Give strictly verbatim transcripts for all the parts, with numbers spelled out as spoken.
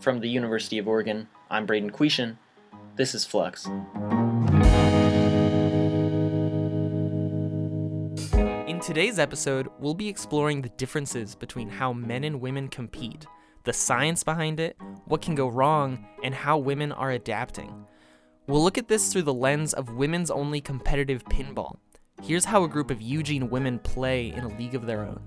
From the University of Oregon, I'm Braden Quishan. This is Flux. In today's episode, we'll be exploring the differences between how men and women compete, the science behind it, what can go wrong, and how women are adapting. We'll look at this through the lens of women's only competitive pinball. Here's how a group of Eugene women play in a league of their own.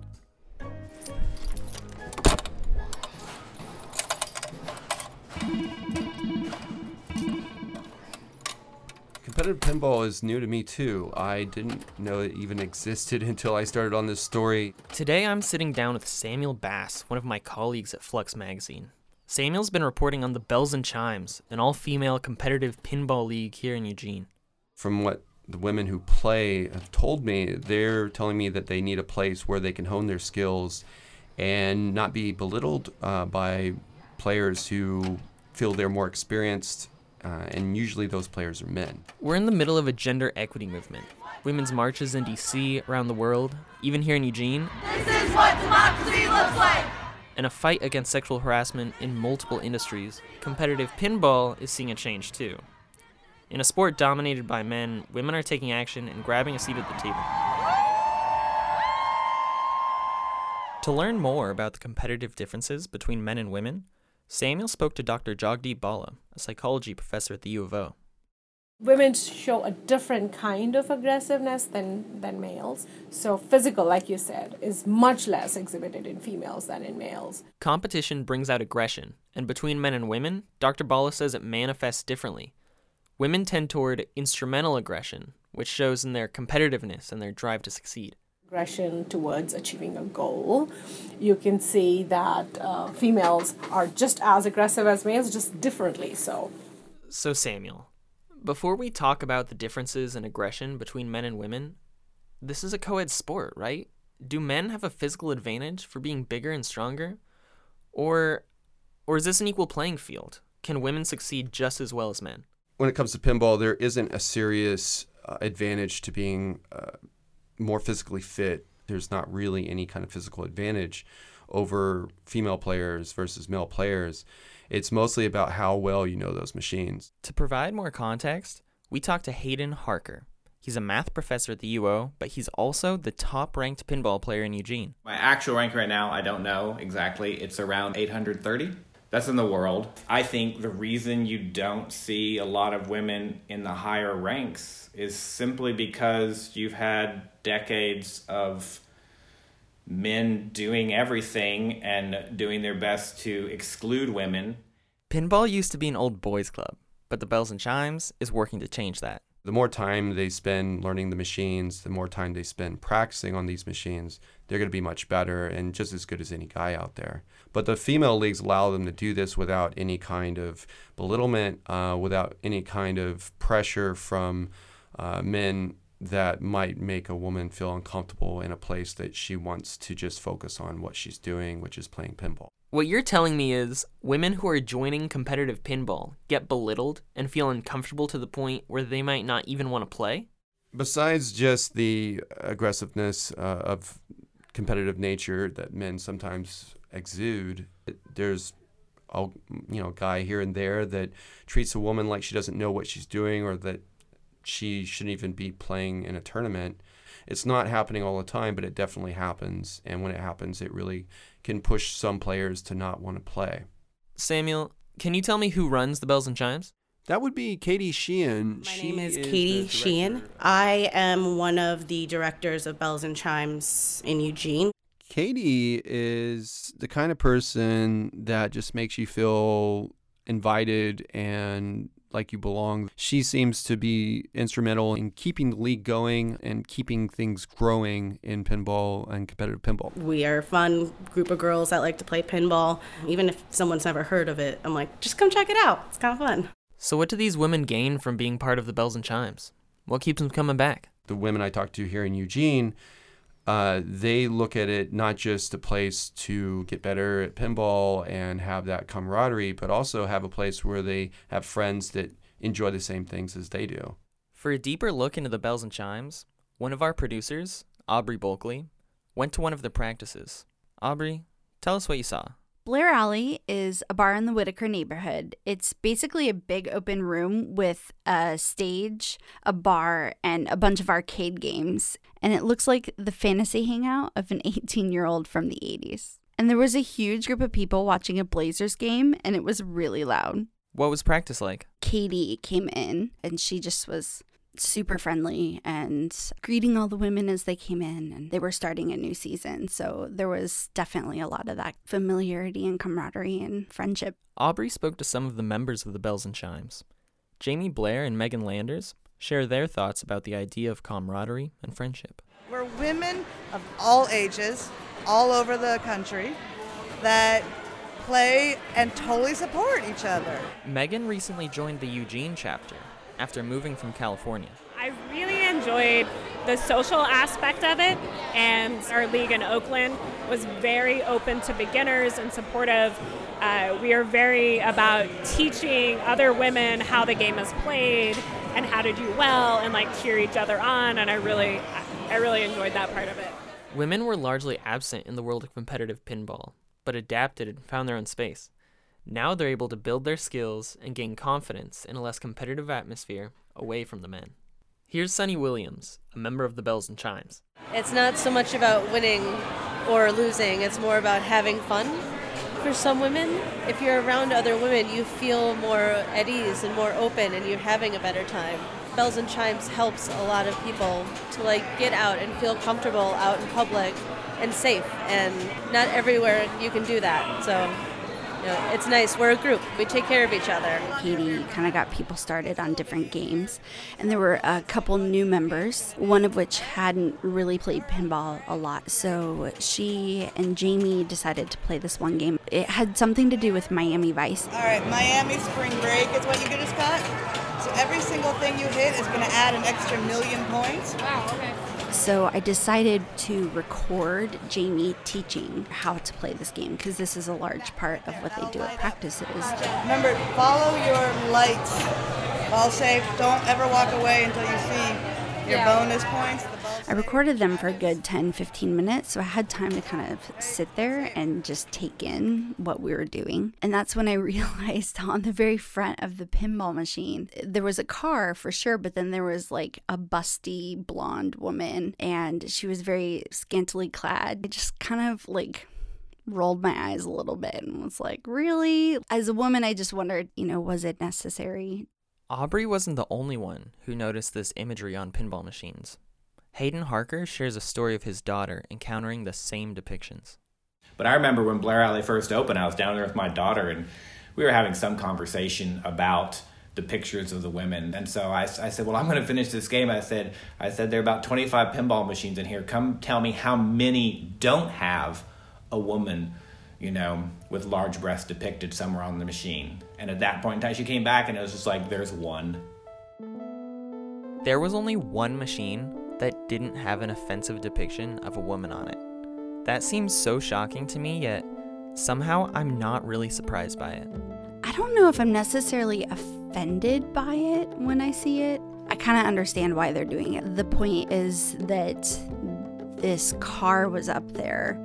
Competitive pinball is new to me too. I didn't know it even existed until I started on this story. Today I'm sitting down with Samuel Bass, one of my colleagues at Flux magazine. Samuel's been reporting on the Bells and Chimes, an all-female competitive pinball league here in Eugene. From what the women who play have told me, they're telling me that they need a place where they can hone their skills and not be belittled uh, by players who feel they're more experienced, uh, and usually those players are men. We're in the middle of a gender equity movement. Women's marches in D C, around the world, even here in Eugene. This is what democracy looks like! And a fight against sexual harassment in multiple industries. Competitive pinball is seeing a change too. In a sport dominated by men, women are taking action and grabbing a seat at the table. To learn more about the competitive differences between men and women, Samuel spoke to Doctor Jagdeep Bala, a psychology professor at the U of O. Women show a different kind of aggressiveness than, than males. So physical, like you said, is much less exhibited in females than in males. Competition brings out aggression, and between men and women, Doctor Bala says it manifests differently. Women tend toward instrumental aggression, which shows in their competitiveness and their drive to succeed. Aggression towards achieving a goal. You can see that uh, females are just as aggressive as males, just differently so. So Samuel, before we talk about the differences in aggression between men and women, this is a co-ed sport, right? Do men have a physical advantage for being bigger and stronger? Or, or is this an equal playing field? Can women succeed just as well as men? When it comes to pinball, there isn't a serious uh, advantage to being uh, more physically fit. There's not really any kind of physical advantage over female players versus male players. It's mostly about how well you know those machines. To provide more context, we talked to Hayden Harker. He's a math professor at the U O, but he's also the top-ranked pinball player in Eugene. My actual rank right now, I don't know exactly. It's around eight hundred thirty. That's in the world. I think the reason you don't see a lot of women in the higher ranks is simply because you've had decades of men doing everything and doing their best to exclude women. Pinball used to be an old boys club, but the Bells and Chimes is working to change that. The more time they spend learning the machines, the more time they spend practicing on these machines, they're going to be much better and just as good as any guy out there. But the female leagues allow them to do this without any kind of belittlement, uh, without any kind of pressure from uh, men that might make a woman feel uncomfortable in a place that she wants to just focus on what she's doing, which is playing pinball. What you're telling me is women who are joining competitive pinball get belittled and feel uncomfortable to the point where they might not even want to play? Besides just the aggressiveness uh, of competitive nature that men sometimes exude, there's a you know guy here and there that treats a woman like she doesn't know what she's doing or that she shouldn't even be playing in a tournament. It's not happening all the time, but it definitely happens. And when it happens, it really can push some players to not want to play. Samuel, can you tell me who runs the Bells and Chimes? That would be Katie Sheehan. My she name is, is Katie Sheehan. I am one of the directors of Bells and Chimes in Eugene. Katie is the kind of person that just makes you feel invited and like you belong. She seems to be instrumental in keeping the league going and keeping things growing in pinball and competitive pinball. We are a fun group of girls that like to play pinball. Even if someone's never heard of it, I'm like, just come check it out. It's kind of fun. So what do these women gain from being part of the Bells and Chimes? What keeps them coming back? The women I talked to here in Eugene, uh, they look at it not just a place to get better at pinball and have that camaraderie, but also have a place where they have friends that enjoy the same things as they do. For a deeper look into the Bells and Chimes, one of our producers, Aubrey Bulkley, went to one of the practices. Aubrey, tell us what you saw. Blair Alley is a bar in the Whitaker neighborhood. It's basically a big open room with a stage, a bar, and a bunch of arcade games. And it looks like the fantasy hangout of an eighteen-year-old from the eighties. And there was a huge group of people watching a Blazers game, and it was really loud. What was practice like? Katie came in, and she just was super friendly and greeting all the women as they came in, and they were starting a new season, so there was definitely a lot of that familiarity and camaraderie and friendship. Aubrey spoke to some of the members of the Bells and Chimes. Jamie Blair and Megan Landers share their thoughts about the idea of camaraderie and friendship. We're women of all ages, all over the country, that play and totally support each other. Megan recently joined the Eugene chapter after moving from California. I really enjoyed the social aspect of it, and our league in Oakland was very open to beginners and supportive. Uh, we are very about teaching other women how the game is played and how to do well and like cheer each other on, and I really, I really enjoyed that part of it. Women were largely absent in the world of competitive pinball, but adapted and found their own space. Now they're able to build their skills and gain confidence in a less competitive atmosphere away from the men. Here's Sunny Williams, a member of the Bells and Chimes. It's not so much about winning or losing, it's more about having fun. For some women, if you're around other women, you feel more at ease and more open and you're having a better time. Bells and Chimes helps a lot of people to like get out and feel comfortable out in public and safe, and not everywhere you can do that. So. You know, it's nice. We're a group. We take care of each other. Katie kind of got people started on different games, and there were a couple new members, one of which hadn't really played pinball a lot. So she and Jamie decided to play this one game. It had something to do with Miami Vice. All right, Miami Spring Break is what you get us caught. So every single thing you hit is going to add an extra million points. Wow, okay. So I decided to record Jamie teaching how to play this game, because this is a large part of what they do at practices. Remember, follow your lights. Ball safe. Don't ever walk away until you see your yeah. bonus points. I recorded them for a good ten, fifteen minutes, so I had time to kind of sit there and just take in what we were doing. And that's when I realized on the very front of the pinball machine, there was a car for sure, but then there was like a busty blonde woman, and she was very scantily clad. I just kind of like rolled my eyes a little bit and was like, really? As a woman, I just wondered, you know, was it necessary? Aubrey wasn't the only one who noticed this imagery on pinball machines. Hayden Harker shares a story of his daughter encountering the same depictions. But I remember when Blair Alley first opened, I was down there with my daughter, and we were having some conversation about the pictures of the women. And so I, I said, well, I'm going to finish this game. I said, I said, there are about twenty-five pinball machines in here. Come tell me how many don't have a woman, you know, with large breasts depicted somewhere on the machine. And at that point in time, she came back, and it was just like, there's one. There was only one machine that didn't have an offensive depiction of a woman on it. That seems so shocking to me, yet somehow I'm not really surprised by it. I don't know if I'm necessarily offended by it when I see it. I kind of understand why they're doing it. The point is that this car was up there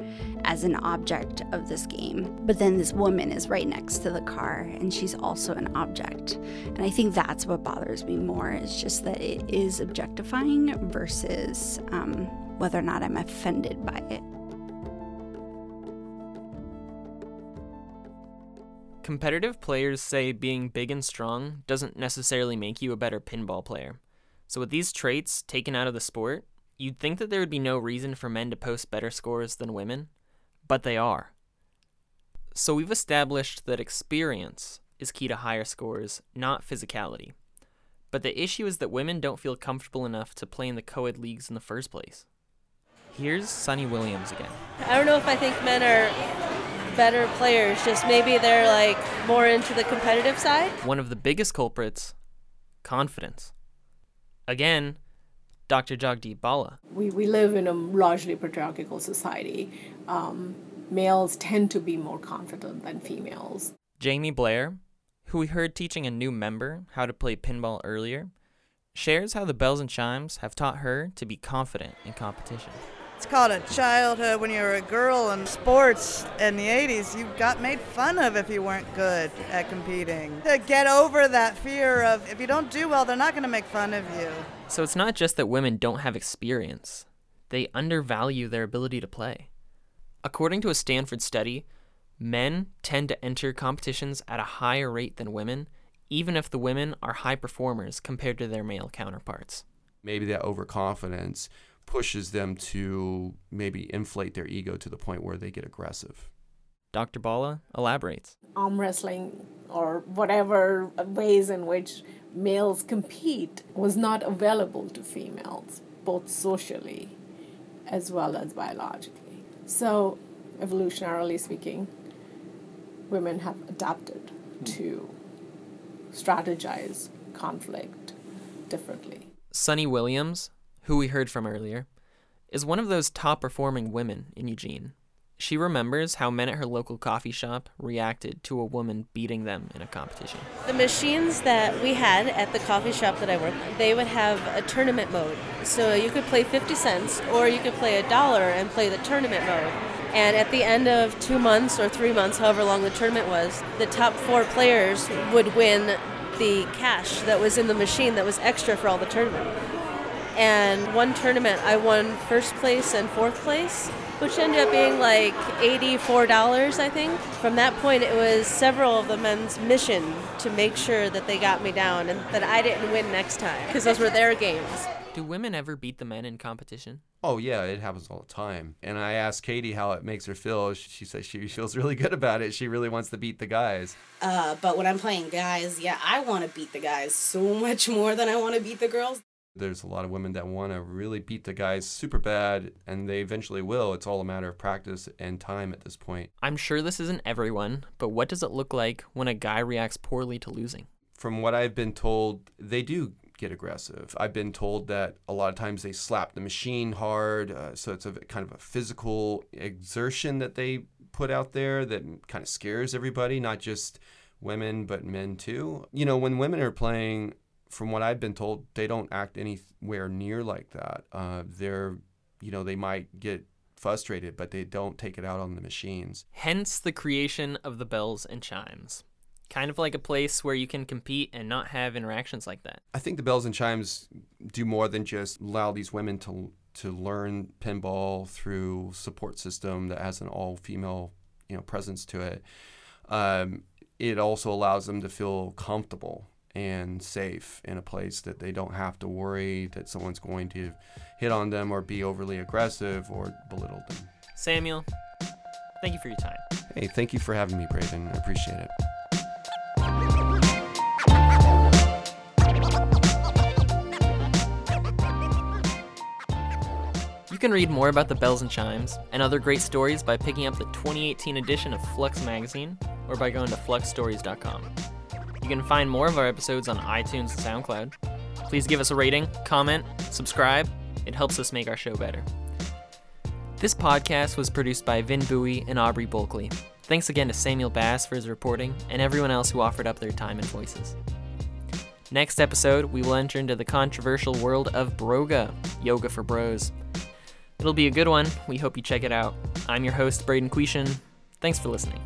as an object of this game, but then this woman is right next to the car, and she's also an object. And I think that's what bothers me more, is just that it is objectifying versus um, whether or not I'm offended by it. Competitive players say being big and strong doesn't necessarily make you a better pinball player. So with these traits taken out of the sport, you'd think that there would be no reason for men to post better scores than women, but they are. So we've established that experience is key to higher scores, not physicality. But the issue is that women don't feel comfortable enough to play in the co-ed leagues in the first place. Here's Sunny Williams again. I don't know if I think men are better players, just maybe they're like more into the competitive side. One of the biggest culprits, confidence. Again, Doctor Jagdeep Bala. We we live in a largely patriarchal society. Um, males tend to be more confident than females. Jamie Blair, who we heard teaching a new member how to play pinball earlier, shares how the Bells and Chimes have taught her to be confident in competition. It's called a childhood when you were a girl in sports in the eighties. You got made fun of if you weren't good at competing. To get over that fear of if you don't do well, they're not going to make fun of you. So it's not just that women don't have experience. They undervalue their ability to play. According to a Stanford study, men tend to enter competitions at a higher rate than women, even if the women are high performers compared to their male counterparts. Maybe that overconfidence pushes them to maybe inflate their ego to the point where they get aggressive. Doctor Bala elaborates. Arm wrestling or whatever ways in which males compete was not available to females, both socially as well as biologically. So, evolutionarily speaking, women have adapted to strategize conflict differently. Sunny Williams, who we heard from earlier, is one of those top-performing women in Eugene. She remembers how men at her local coffee shop reacted to a woman beating them in a competition. The machines that we had at the coffee shop that I worked at, they would have a tournament mode. So you could play fifty cents or you could play a dollar and play the tournament mode. And at the end of two months or three months, however long the tournament was, the top four players would win the cash that was in the machine that was extra for all the tournament. And one tournament, I won first place and fourth place, which ended up being like eighty-four dollars, I think. From that point, it was several of the men's mission to make sure that they got me down and that I didn't win next time, because those were their games. Do women ever beat the men in competition? Oh, yeah, it happens all the time. And I asked Katie how it makes her feel. She says she feels really good about it. She really wants to beat the guys. Uh, but when I'm playing guys, yeah, I want to beat the guys so much more than I want to beat the girls. There's a lot of women that want to really beat the guys super bad, and they eventually will. It's all a matter of practice and time at this point. I'm sure this isn't everyone, but what does it look like when a guy reacts poorly to losing? From what I've been told, they do get aggressive. I've been told that a lot of times they slap the machine hard, uh, so it's a kind of a physical exertion that they put out there that kind of scares everybody, not just women, but men too. You know, when women are playing, from what I've been told, they don't act anywhere near like that. Uh, they're, you know, they might get frustrated, but they don't take it out on the machines. Hence the creation of the Bells and Chimes. Kind of like a place where you can compete and not have interactions like that. I think the Bells and Chimes do more than just allow these women to to learn pinball through support system that has an all-female, you know, presence to it. Um, it also allows them to feel comfortable and safe in a place that they don't have to worry that someone's going to hit on them or be overly aggressive or belittle them. Samuel, thank you for your time. Hey, thank you for having me, Braden. I appreciate it. You can read more about the Bells and Chimes and other great stories by picking up the twenty eighteen edition of Flux magazine or by going to flux stories dot com. You can find more of our episodes on iTunes and SoundCloud. Please give us a rating, comment, subscribe. It helps us make our show better. This podcast was produced by Vin Bui and Aubrey Bulkley. Thanks again to Samuel Bass for his reporting and everyone else who offered up their time and voices. Next episode, we will enter into the controversial world of Broga, yoga for bros. It'll be a good one. We hope you check it out. I'm your host, Braden Quishan. Thanks for listening.